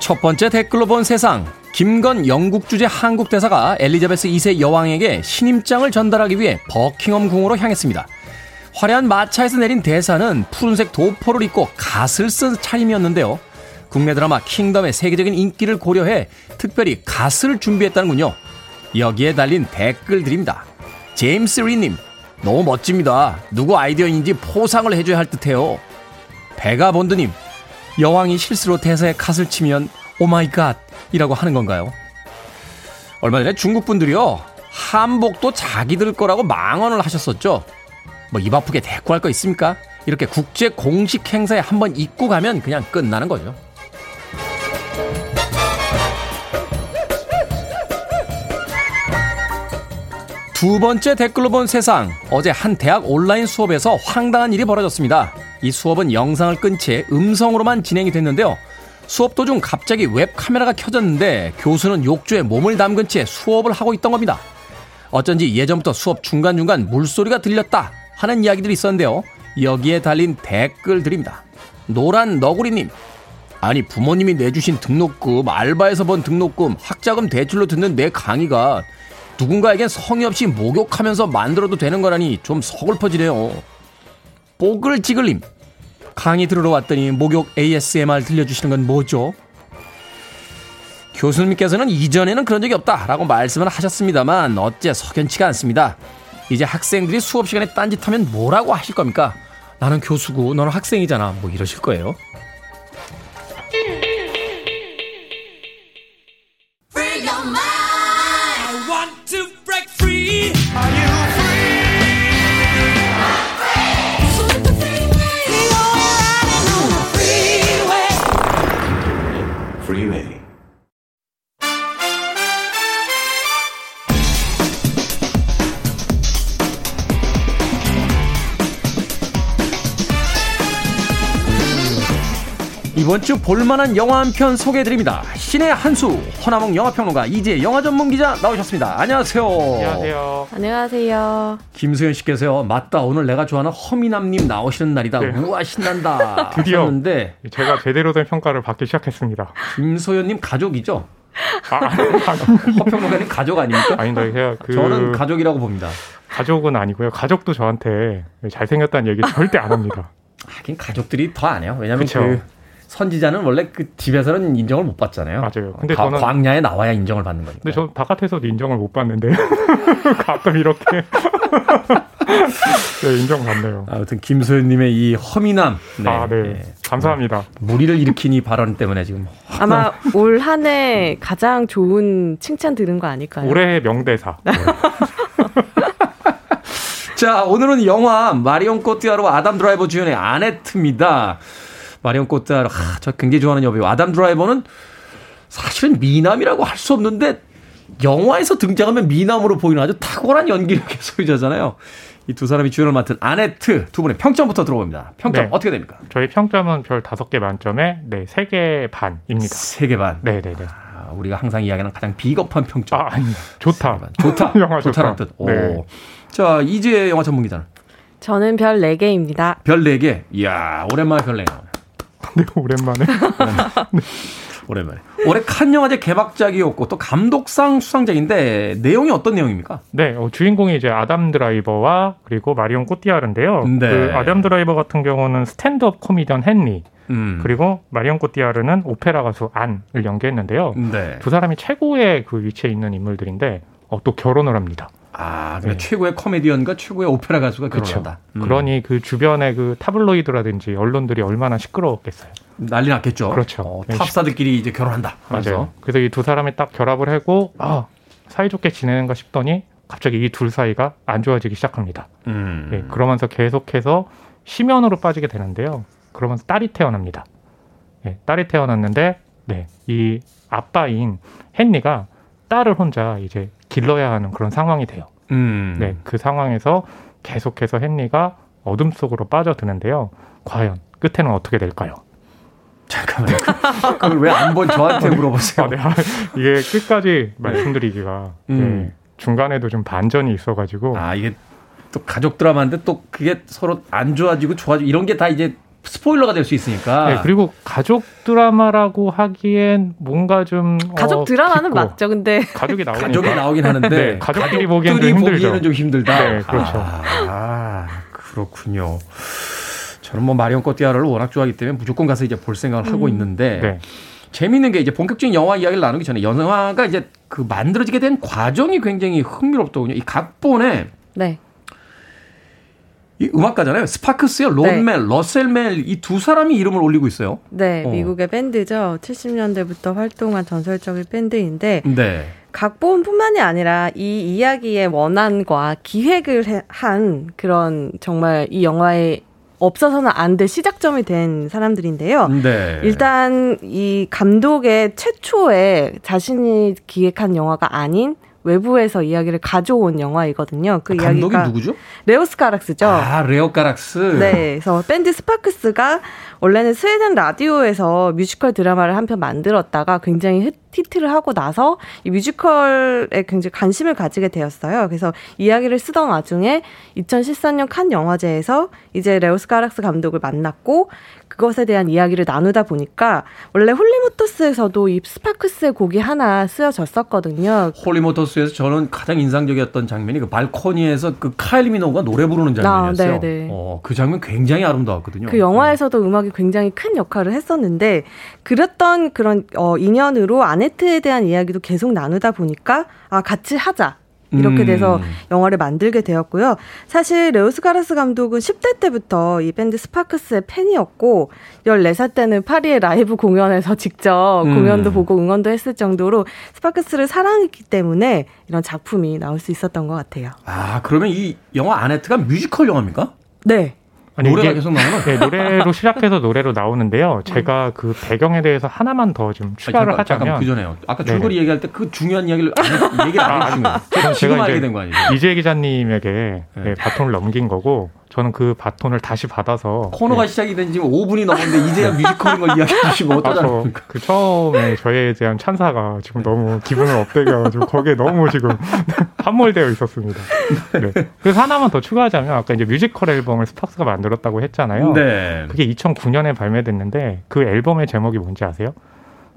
첫 번째 댓글로 본 세상. 김건 영국 주재 한국 대사가 엘리자베스 이 세 여왕에게 신임장을 전달하기 위해 버킹엄 궁으로 향했습니다. 화려한 마차에서 내린 대사는 푸른색 도포를 입고 갓을 쓴 차림이었는데요. 국내 드라마 킹덤의 세계적인 인기를 고려해 특별히 갓을 준비했다는군요. 여기에 달린 댓글들입니다. 제임스 리님, 너무 멋집니다. 누구 아이디어인지 포상을 해줘야 할 듯해요. 베가본드님, 여왕이 실수로 대사에 갓을 치면 오마이갓 이라고 하는 건가요? 얼마 전에 중국분들이요, 한복도 자기들 거라고 망언을 하셨었죠. 뭐 입 아프게 대꾸할 거 있습니까? 이렇게 국제 공식 행사에 한번 입고 가면 그냥 끝나는 거죠. 두 번째 댓글로 본 세상. 어제 한 대학 온라인 수업에서 황당한 일이 벌어졌습니다. 이 수업은 영상을 끈 채 음성으로만 진행이 됐는데요. 수업 도중 갑자기 웹카메라가 켜졌는데 교수는 욕조에 몸을 담근 채 수업을 하고 있던 겁니다. 어쩐지 예전부터 수업 중간중간 물소리가 들렸다 하는 이야기들이 있었는데요. 여기에 달린 댓글들입니다. 노란 너구리님, 아니 부모님이 내주신 등록금, 알바에서 번 등록금, 학자금 대출로 듣는 내 강의가 누군가에겐 성의 없이 목욕하면서 만들어도 되는 거라니 좀 서글퍼지네요. 뽀글지글님, 강의 들으러 왔더니 목욕 에이에스엠알 들려주시는 건 뭐죠? 교수님께서는 이전에는 그런 적이 없다라고 말씀을 하셨습니다만 어째 석연치가 않습니다. 이제 학생들이 수업 시간에 딴짓하면 뭐라고 하실 겁니까? 나는 교수고 너는 학생이잖아, 뭐 이러실 거예요. 이번 주 볼만한 영화 한 편 소개해드립니다. 신의 한수, 허남몽 영화평론가, 이제 영화전문기자 나오셨습니다. 안녕하세요. 안녕하세요. 안녕하세요. 김수현 씨께서요, 맞다, 오늘 내가 좋아하는 허미남님 나오시는 날이다. 네. 우와, 신난다. 드디어 하셨는데, 제가 제대로 된 평가를 받기 시작했습니다. 김소연님 가족이죠? 아, 허평론가님 가족 아닙니까? 아닙니다. 그... 저는 가족이라고 봅니다. 가족은 아니고요. 가족도 저한테 잘생겼다는 얘기 절대 안 합니다. 하긴 가족들이 더 안 해요. 왜냐하면 그 선지자는 원래 그 집에서는 인정을 못 받잖아요. 맞아요. 근데 가, 저는 광야에 나와야 인정을 받는 거니까. 근데 저 바깥에서도 인정을 못 받는데 가끔 이렇게 네, 인정받네요. 아무튼 김소연님의 이 허미남. 네. 아, 네. 네. 감사합니다. 어, 무리를 일으킨 이 발언 때문에 지금 아마 올 한 해 가장 좋은 칭찬 들은 거 아닐까요? 올해의 명대사. 네. 자, 오늘은 영화 마리옹 코티야르 아담 드라이버 주연의 아네트입니다. 마리옹 코티야르, 아, 저 굉장히 좋아하는 여배우. 아담 드라이버는 사실은 미남이라고 할 수 없는데 영화에서 등장하면 미남으로 보이는 아주 탁월한 연기력의 소유자잖아요. 이 두 사람이 주연을 맡은 아네트 두 분의 평점부터 들어봅니다. 평점 네. 어떻게 됩니까? 저희 평점은 별 다섯 개 만점에 네, 세 개 반입니다. 세 개 반. 네, 네, 네. 아, 우리가 항상 이야기하는 가장 비겁한 평점. 아, 아니. 좋다. 좋다. 영화 좋다는 뜻. 오. 네. 자, 이제 영화 전문 기자는 저는 별 네 개입니다. 별 네 개. 이야, 오랜만에 별 네 개. 네, 오랜만에. 네. 오랜만에. 올해 칸 영화제 개막작이었고 또 감독상 수상작인데 내용이 어떤 내용입니까? 네, 어, 주인공이 이제 아담 드라이버와 그리고 마리옹 코티야르인데요. 네. 그 아담 드라이버 같은 경우는 스탠드업 코미디언 헨리. 음. 그리고 마리옹 코티야르는 오페라 가수 안을 연기했는데요. 네. 두 사람이 최고의 그 위치에 있는 인물들인데 어, 또 결혼을 합니다. 아, 그러니까 네. 최고의 코미디언과 최고의 오페라 가수가 결혼한다. 음. 그러니 그 주변의 그 타블로이드라든지 언론들이 얼마나 시끄러웠겠어요. 난리 났겠죠. 그렇죠. 어, 탑스타들끼리 이제 결혼한다. 하면서. 맞아요. 그래서 이 두 사람이 딱 결합을 하고 아, 사이좋게 지내는가 싶더니 갑자기 이 둘 사이가 안 좋아지기 시작합니다. 음. 네, 그러면서 계속해서 심연으로 빠지게 되는데요. 그러면서 딸이 태어납니다. 네, 딸이 태어났는데 네, 이 아빠인 헨리가 딸을 혼자 이제 길러야 하는 그런 상황이 돼요. 음. 네, 그 상황에서 계속해서 헨리가 어둠 속으로 빠져드는데요. 과연 끝에는 어떻게 될까요? 잠깐만요. 그걸 왜 안 본 저한테 물어보세요? 아, 네. 아, 이게 끝까지 말씀드리기가 음. 네, 중간에도 좀 반전이 있어가지고 아 이게 또 가족 드라마인데 또 그게 서로 안 좋아지고 좋아지고 이런 게 다 이제 스포일러가 될 수 있으니까. 네, 그리고 가족 드라마라고 하기엔 뭔가 좀 가족 어, 드라마는 깊고. 맞죠, 근데 가족이 나오긴 가족이 나오긴 하는데 네, 가족들이, 가족들이 보기에는 좀, 보기에는 좀 힘들다. 네, 그렇죠. 아, 아 그렇군요. 저는 뭐 마리옹 코티야르를 워낙 좋아하기 때문에 무조건 가서 이제 볼 생각을 음. 하고 있는데 네. 재미있는 게 이제 본격적인 영화 이야기를 나누기 전에 영화가 이제 그 만들어지게 된 과정이 굉장히 흥미롭더군요. 이 각본에. 네. 이 음악가잖아요. 스파크스요, 론멜, 네. 러셀멜 이 두 사람이 이름을 올리고 있어요. 네, 어. 미국의 밴드죠. 칠십 년대부터 활동한 전설적인 밴드인데 네. 각본뿐만이 아니라 이 이야기의 원안과 기획을 해, 한 그런 정말 이 영화의 없어서는 안 될 시작점이 된 사람들인데요. 네. 일단 이 감독의 최초의 자신이 기획한 영화가 아닌 외부에서 이야기를 가져온 영화이거든요. 그 감독이 이야기가 누구죠? 레오스 가락스죠. 아, 레오 가락스. 네. 그래서 밴드 스파크스가 원래는 스웨덴 라디오에서 뮤지컬 드라마를 한 편 만들었다가 굉장히 히트를 하고 나서 이 뮤지컬에 굉장히 관심을 가지게 되었어요. 그래서 이야기를 쓰던 와중에 이천십사 년 칸 영화제에서 이제 레오스 가락스 감독을 만났고 그것에 대한 이야기를 나누다 보니까 원래 홀리모터스에서도 이 스파크스의 곡이 하나 쓰여졌었거든요. 홀리모터스에서 저는 가장 인상적이었던 장면이 그 발코니에서 그 카일 미노가 노래 부르는 장면이었어요. 아, 네네. 어, 그 장면 굉장히 아름다웠거든요. 그 영화에서도 음. 음악이 굉장히 큰 역할을 했었는데 그랬던 그런 어, 인연으로 아네트에 대한 이야기도 계속 나누다 보니까 아 같이 하자. 이렇게 돼서 음. 영화를 만들게 되었고요. 사실 레오스 가라스 감독은 십 대 때부터 이 밴드 스파크스의 팬이었고 열네 살 때는 파리의 라이브 공연에서 직접 음. 공연도 보고 응원도 했을 정도로 스파크스를 사랑했기 때문에 이런 작품이 나올 수 있었던 것 같아요. 아, 그러면 이 영화 아네트가 뮤지컬 영화입니까? 네. 아니, 노래가 이게, 계속 나오나? 네, 노래로 시작해서 노래로 나오는데요. 제가 그 배경에 대해서 하나만 더 좀 추가를 아니, 잠깐, 하자면 잠깐 그 전에요. 아까 줄거리 얘기할 때 그 중요한 이야기를 안, 얘기를 안 하신 거예요. 제가 지금 알게 된 거 아니에요? 이재 기자님에게 네. 네, 바톤을 넘긴 거고 저는 그 바톤을 다시 받아서 코너가 네. 시작이 된 지 지금 오 분이 넘었는데 이제야 뮤지컬인 걸 이야기해 주시면 어떠십니까? 그 처음에 저에 대한 찬사가 지금 너무 기분을 업되게가지고 거기에 너무 지금 함몰되어 있었습니다. 네. 그래서 하나만 더 추가하자면 아까 이제 뮤지컬 앨범을 스팍스가 만들었다고 했잖아요. 네. 그게 이천구 년에 발매됐는데 그 앨범의 제목이 뭔지 아세요?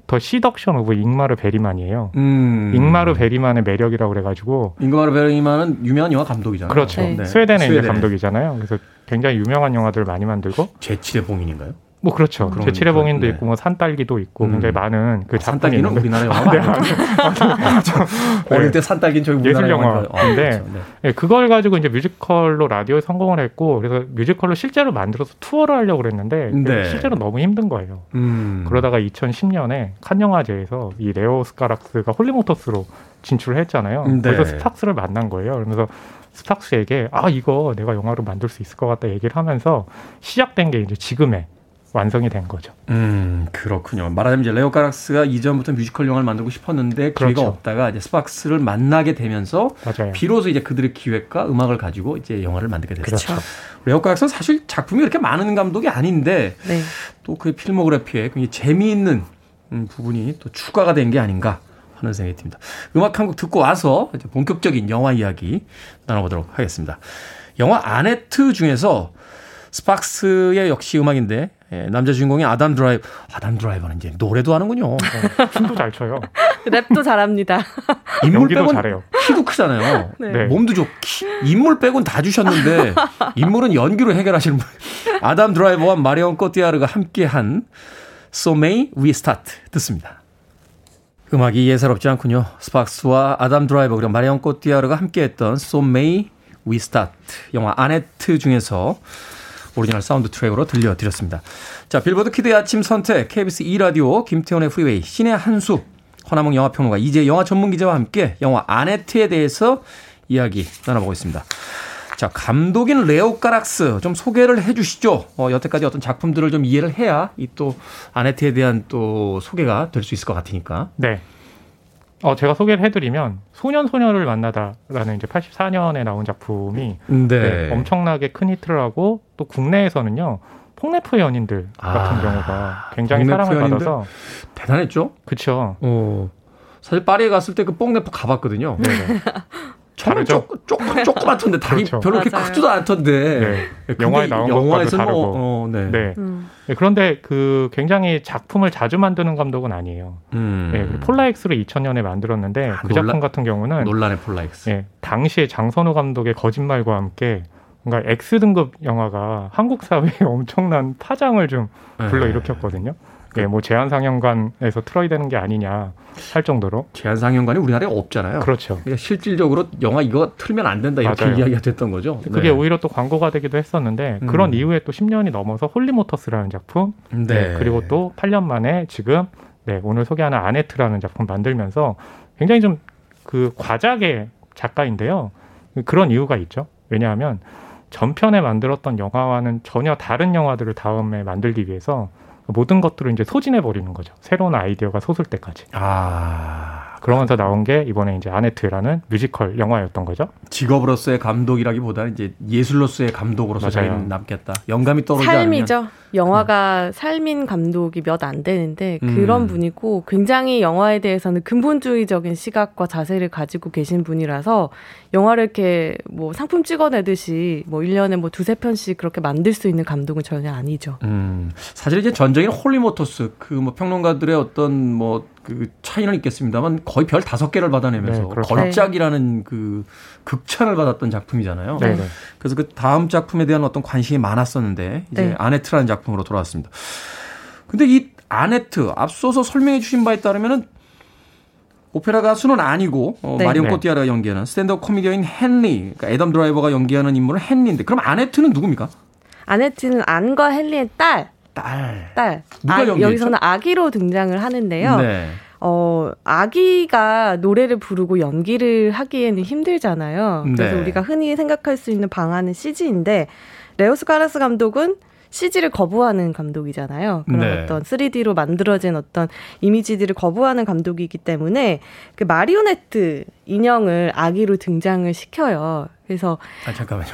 더 시덕션 오브 잉마르 베리만이에요. 음. 잉마르 베리만의 매력이라고 그래가지고 잉마르 베리만은 유명한 영화 감독이잖아요. 그렇죠. 네. 스웨덴의 스웨덴. 이제 감독이잖아요. 그래서 굉장히 유명한 영화들을 많이 만들고 제칠의 봉인인가요? 뭐 그렇죠. 제칠의 봉인도 네. 있고 뭐 산딸기도 있고 음. 굉장히 많은 그 아, 산딸기는 있는데. 우리나라 영화 네, 네. 어릴 때 산딸기는 저희 우리나라 영화인데 아, 그렇죠. 네. 네, 그걸 가지고 이제 뮤지컬로 라디오에 성공을 했고 그래서 뮤지컬로 실제로 만들어서 투어를 하려고 그랬는데 네. 실제로 너무 힘든 거예요. 음. 그러다가 이천십 년에 칸 영화제에서 이 레오스 가락스가 홀리모터스로 진출을 했잖아요. 네. 그래서 스팍스를 만난 거예요. 그러면서 스팍스에게 아 이거 내가 영화로 만들 수 있을 것 같다 얘기를 하면서 시작된 게 이제 지금의 완성이 된 거죠. 음, 그렇군요. 말하자면 이제 레오 카락스가 이전부터 뮤지컬 영화를 만들고 싶었는데 그렇죠. 기회가 없다가 이제 스팍스를 만나게 되면서 맞아요. 비로소 이제 그들의 기획과 음악을 가지고 이제 영화를 만들게 됐죠. 그렇죠. 레오 카락스는 사실 작품이 그렇게 많은 감독이 아닌데 네. 또 그 필모그래피에 굉장히 재미있는 부분이 또 추가가 된 게 아닌가 하는 생각이 듭니다. 음악 한 곡 듣고 와서 이제 본격적인 영화 이야기 나눠보도록 하겠습니다. 영화 아네트 중에서 스팍스의 역시 음악인데 예, 남자 주인공이 아담 드라이버. 아담 드라이버는 이제 노래도 하는군요. 춤도 잘 춰요. 랩도 잘합니다. 인물 빼곤 잘해요. 키도 크잖아요. 네. 몸도 좋고 인물 빼곤 다 주셨는데 인물은 연기로 해결하시는 분. 아담 드라이버와 마리옹 코티야르가 함께한 So May We Start 듣습니다. 음악이 예사롭지 않군요. 스팍스와 아담 드라이버 그리고 마리옹 코티야르가 함께했던 So May We Start 영화 아네트 중에서 오리지널 사운드 트랙으로 들려드렸습니다. 자, 빌보드 키드의 아침 선택, 케이비에스 이 라디오, 김태원의 프리웨이, 신의 한수, 허남몽 영화평론가, 이제 영화 전문기자와 함께 영화 아네트에 대해서 이야기 나눠보고 있습니다. 자, 감독인 레오 카락스, 좀 소개를 해 주시죠. 어, 여태까지 어떤 작품들을 좀 이해를 해야 이 또 아네트에 대한 또 소개가 될 수 있을 것 같으니까. 네. 어, 제가 소개를 해드리면 소년소녀를 만나다라는 이제 팔십사 년에 나온 작품이 네. 네, 엄청나게 큰 히트를 하고 또 국내에서는요 폭래프 연인들 같은 아, 경우가 굉장히 사랑을 받아서 대단했죠? 그렇죠. 어, 사실 파리에 갔을 때 그 폭래프 가봤거든요. 네. 정말 조금 조금 조그맣던데 다리 그렇죠. 별로 그렇게 크지도 않던데 네. 영화에 나온 것과도 다르고. 뭐, 어, 네. 네. 음. 네. 그런데 그 굉장히 작품을 자주 만드는 감독은 아니에요. 음. 네. 폴라엑스를 이천 년에 만들었는데 아, 그 작품 논란, 같은 경우는 논란의 폴라엑스. 네. 당시에 장선호 감독의 거짓말과 함께 뭔가 X등급 영화가 한국 사회에 엄청난 파장을 좀 불러일으켰거든요. 예, 뭐 제한상영관에서 틀어야 되는 게 아니냐 할 정도로 제한상영관이 우리나라에 없잖아요. 그렇죠. 그러니까 실질적으로 영화 이거 틀면 안 된다 이렇게 맞아요. 이야기가 됐던 거죠. 그게 네. 오히려 또 광고가 되기도 했었는데 음. 그런 이후에 또 십 년이 넘어서 홀리모터스라는 작품 네. 네, 그리고 또 팔 년 만에 지금 네, 오늘 소개하는 아네트라는 작품 만들면서 굉장히 좀 그 과작의 작가인데요. 그런 이유가 있죠. 왜냐하면 전편에 만들었던 영화와는 전혀 다른 영화들을 다음에 만들기 위해서 모든 것들을 이제 소진해버리는 거죠. 새로운 아이디어가 솟을 때까지. 아. 그러면서 나온 게 이번에 이제 아네트라는 뮤지컬 영화였던 거죠. 직업으로서의 감독이라기보다는 이제 예술로서의 감독으로서 저희는 남겠다. 영감이 떨어지지 않으면. 삶이죠. 영화가 음. 삶인 감독이 몇 안 되는데 그런 음. 분이고 굉장히 영화에 대해서는 근본주의적인 시각과 자세를 가지고 계신 분이라서 영화를 이렇게 뭐 상품 찍어내듯이 뭐 일 년에 뭐 두세 편씩 그렇게 만들 수 있는 감독은 전혀 아니죠. 음. 사실 이제 전적인 홀리모터스 그 뭐 평론가들의 어떤 뭐 그 차이는 있겠습니다만 거의 별 다섯 개를 받아내면서 네, 걸작이라는 그 극찬을 받았던 작품이잖아요. 네, 네. 그래서 그 다음 작품에 대한 어떤 관심이 많았었는데 이제 네. 아네트라는 작품으로 돌아왔습니다. 근데 이 아네트 앞서서 설명해 주신 바에 따르면은 오페라 가수는 아니고 어, 네. 마리옹 코티야르가 연기하는 스탠드업 코미디언인 헨리, 그러니까 애덤 드라이버가 연기하는 인물은 헨리인데 그럼 아네트는 누굽니까? 아네트는 안과 헨리의 딸. 딸. 딸. 누가 아, 여기서는 아기로 등장을 하는데요. 네. 어, 아기가 노래를 부르고 연기를 하기에는 힘들잖아요. 그래서 네. 우리가 흔히 생각할 수 있는 방안은 씨지인데 레오 카락스 감독은 씨지를 거부하는 감독이잖아요. 그런 네. 어떤 쓰리디로 만들어진 어떤 이미지들을 거부하는 감독이기 때문에 그 마리오네트 인형을 아기로 등장을 시켜요. 그래서 아 잠깐만요.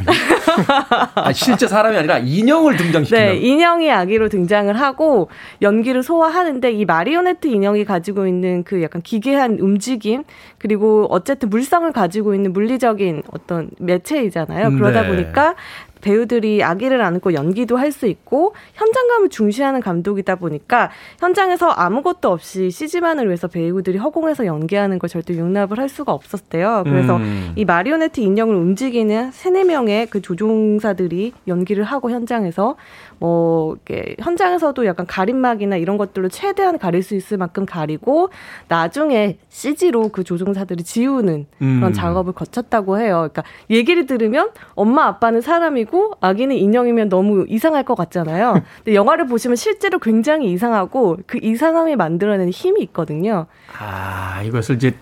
아, 실제 사람이 아니라 인형을 등장시키는. 네, 인형이 아기로 등장을 하고 연기를 소화하는데 이 마리오네트 인형이 가지고 있는 그 약간 기괴한 움직임 그리고 어쨌든 물성을 가지고 있는 물리적인 어떤 매체이잖아요. 그러다 네. 보니까. 배우들이 아기를 안고 연기도 할 수 있고 현장감을 중시하는 감독이다 보니까 현장에서 아무것도 없이 씨지만을 위해서 배우들이 허공에서 연기하는 걸 절대 용납을 할 수가 없었대요. 그래서 음. 이 마리오네트 인형을 움직이는 세네 명의 그 조종사들이 연기를 하고 현장에서 뭐 이렇게 현장에서도 약간 가림막이나 이런 것들로 최대한 가릴 수 있을 만큼 가리고 나중에 씨지로 그 조종사들이 지우는 그런 음. 작업을 거쳤다고 해요. 그러니까 얘기를 들으면 엄마 아빠는 사람이고 아기는 인형이면 너무 이상할 것 같잖아요. 근데 영화를 보시면 실제로 굉장히 이상하고 그 이상함이 만들어내는 힘이 있거든요. 아, 이것을 이제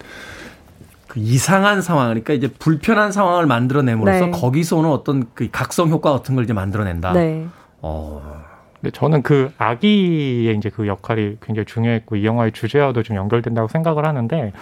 그 이상한 상황, 그러니까 이제 불편한 상황을 만들어내므로써 네. 거기서 오는 어떤 그 각성 효과 같은 걸 이제 만들어낸다. 네. 어, 근데 저는 그 아기의 이제 그 역할이 굉장히 중요했고 이 영화의 주제와도 좀 연결된다고 생각을 하는데,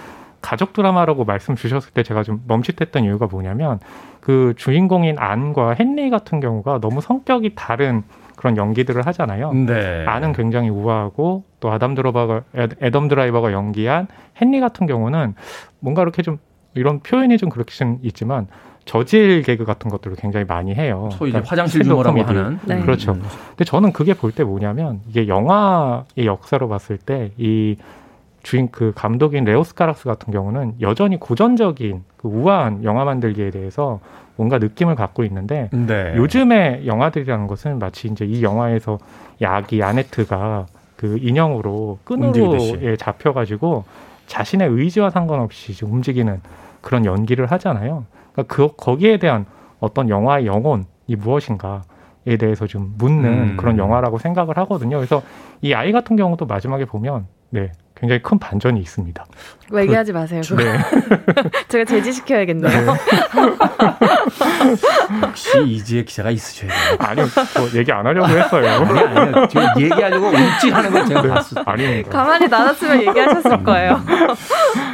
가족 드라마라고 말씀 주셨을 때 제가 좀 멈칫했던 이유가 뭐냐면, 그 주인공인 안과 헨리 같은 경우가 너무 성격이 다른 그런 연기들을 하잖아요. 네. 안은 굉장히 우아하고, 또 아담 드라이버가 애덤 드라이버가 연기한 헨리 같은 경우는 뭔가 이렇게 좀 이런 표현이 좀 그렇긴 있지만 저질 개그 같은 것들을 굉장히 많이 해요. 소위 그러니까 화장실 유머라고 하는. 네. 그렇죠. 근데 저는 그게 볼 때 뭐냐면, 이게 영화의 역사로 봤을 때 이 주인 그 감독인 레오스 카락스 같은 경우는 여전히 고전적인 그 우아한 영화 만들기에 대해서 뭔가 느낌을 갖고 있는데, 네. 요즘의 영화들이라는 것은 마치 이제 이 영화에서 아기 아네트가 그 인형으로 끈으로 예, 잡혀가지고 자신의 의지와 상관없이 움직이는 그런 연기를 하잖아요. 그러니까 그 거기에 대한 어떤 영화의 영혼이 무엇인가? 에 대해서 좀 묻는 음. 그런 영화라고 생각을 하거든요. 그래서 이 아이 같은 경우도 마지막에 보면 네, 굉장히 큰 반전이 있습니다. 그, 얘기하지 마세요. 그거. 네. 제가 제지시켜야겠네요. 네. 역시 이지혜 기자가 있으셔야 돼요. 아니요. 저 얘기 안 하려고 했어요. 아니, 아니요. 제가 얘기하려고 움찔하는 걸 제가 네. 봤어요. 아닙니다. 가만히 놔뒀으면 얘기하셨을 거예요.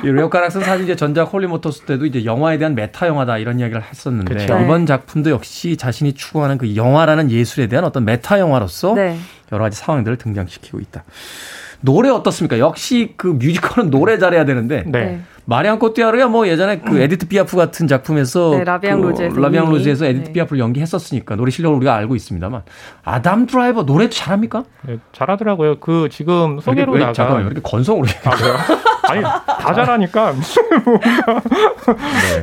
레오카락스는 사실 이제 전작 홀리모터스 때도 이제 영화에 대한 메타 영화다 이런 이야기를 했었는데 그쵸. 이번 작품도 역시 자신이 추구하는 그 영화라는 예술에 대한 어떤 메타 영화로서 네. 여러 가지 상황들을 등장시키고 있다. 노래 어떻습니까? 역시 그 뮤지컬은 노래 잘해야 되는데 네. 마리앙 코티야르가 뭐 예전에 그 에디트 피아프 같은 작품에서 네, 라비앙 로즈에서, 라비앙 로즈에서 에디트 네. 피아프를 연기했었으니까 노래 실력을 우리가 알고 있습니다만 아담 드라이버 노래도 잘합니까? 네, 잘하더라고요. 그 지금 소개로 왜, 나간 잠깐만 이렇게 건성으로 얘기하세요. 아니 다 잘하니까 뭔가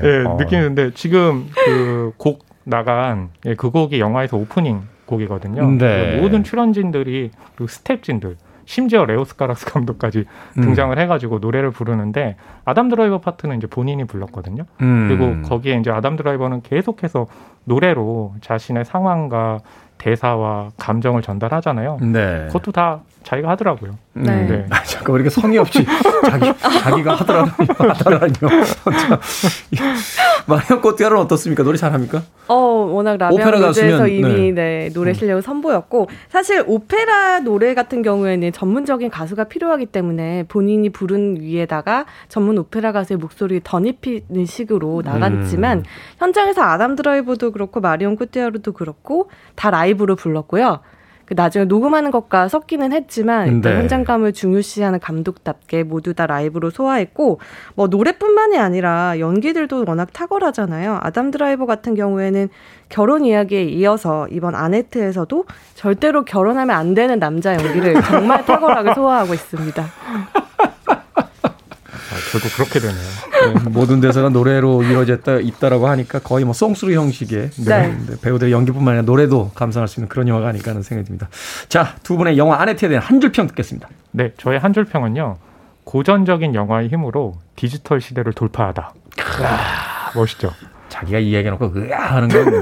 네, 네, 어. 느끼는데 지금 그 곡 나간 예, 그 곡이 영화에서 오프닝 곡이거든요. 네. 모든 출연진들이 그리고 스텝진들 심지어 레오스 카락스 감독까지 음. 등장을 해가지고 노래를 부르는데 아담 드라이버 파트는 이제 본인이 불렀거든요. 음. 그리고 거기에 이제 아담 드라이버는 계속해서 노래로 자신의 상황과 대사와 감정을 전달하잖아요. 네. 그것도 다 자기가 하더라고요. 음. 네. 네. 아, 잠깐 이렇게 성의 없이 자기 자기가 하더라고요. 하더라고요. 마리옹 코티야르는 어떻습니까? 노래 잘합니까? 어, 워낙 라비앙 로즈에서 이미 네. 네, 노래 실력을 선보였고, 사실 오페라 노래 같은 경우에는 전문적인 가수가 필요하기 때문에 본인이 부른 위에다가 전문 오페라 가수의 목소리를 덧입히는 식으로 나갔지만 음. 현장에서 아담 드라이버도 그렇고 마리옹 코티야르도 그렇고 다 라이브로 불렀고요. 나중에 녹음하는 것과 섞기는 했지만 네. 현장감을 중요시하는 감독답게 모두 다 라이브로 소화했고, 뭐 노래뿐만이 아니라 연기들도 워낙 탁월하잖아요. 아담 드라이버 같은 경우에는 결혼 이야기에 이어서 이번 아네트에서도 절대로 결혼하면 안 되는 남자 연기를 정말 탁월하게 소화하고 있습니다. 결국 그렇게 되네요. 네, 모든 대사가 노래로 이루어졌다 있다라고 하니까 거의 뭐 송스루 형식의 네. 네, 배우들의 연기뿐만 아니라 노래도 감상할 수 있는 그런 영화가 아닐까 하는 생각이 듭니다. 자, 두 분의 영화 아네트에 대한 한 줄 평 듣겠습니다. 네, 저의 한 줄 평은요. 고전적인 영화의 힘으로 디지털 시대를 돌파하다. 아, 멋있죠. 자기가 이야기해놓고 으아 하는 건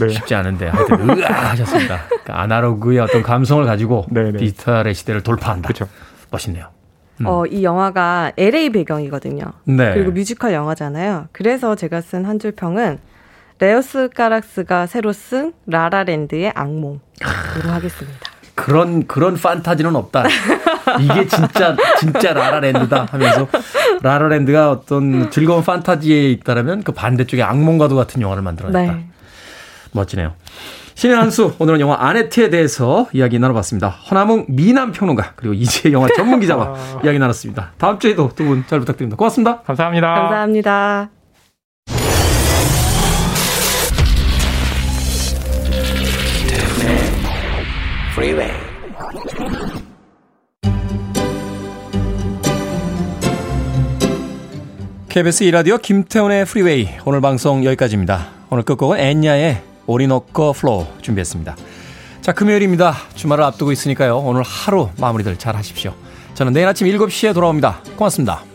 네. 쉽지 않은데 하여튼 으아 하셨습니다. 그러니까 아날로그의 어떤 감성을 가지고 네네. 디지털의 시대를 돌파한다. 그렇죠. 멋있네요. 음. 어, 이 영화가 엘에이 배경이거든요. 네. 그리고 뮤지컬 영화잖아요. 그래서 제가 쓴 한 줄 평은 레오스 카락스가 새로 쓴 라라랜드의 악몽으로 하겠습니다. 그런 그런 판타지는 없다. 이게 진짜 진짜 라라랜드다 하면서 라라랜드가 어떤 즐거운 판타지에 있다라면 그 반대쪽에 악몽과도 같은 영화를 만들어냈다. 네. 멋지네요. 신의 한 수, 오늘은 영화 아네트에 대해서 이야기 나눠봤습니다. 허남웅 미남평론가 그리고 이지혜 영화 전문기자와 이야기 나눴습니다. 다음 주에도 두 분 잘 부탁드립니다. 고맙습니다. 감사합니다. 감사합니다. 케이비에스 이 라디오 김태훈의 프리웨이 오늘 방송 여기까지입니다. 오늘 끝곡은 엔야의 오리노코 플로우 준비했습니다. 자, 금요일입니다. 주말을 앞두고 있으니까요. 오늘 하루 마무리들 잘 하십시오. 저는 내일 아침 일곱 시에 돌아옵니다. 고맙습니다.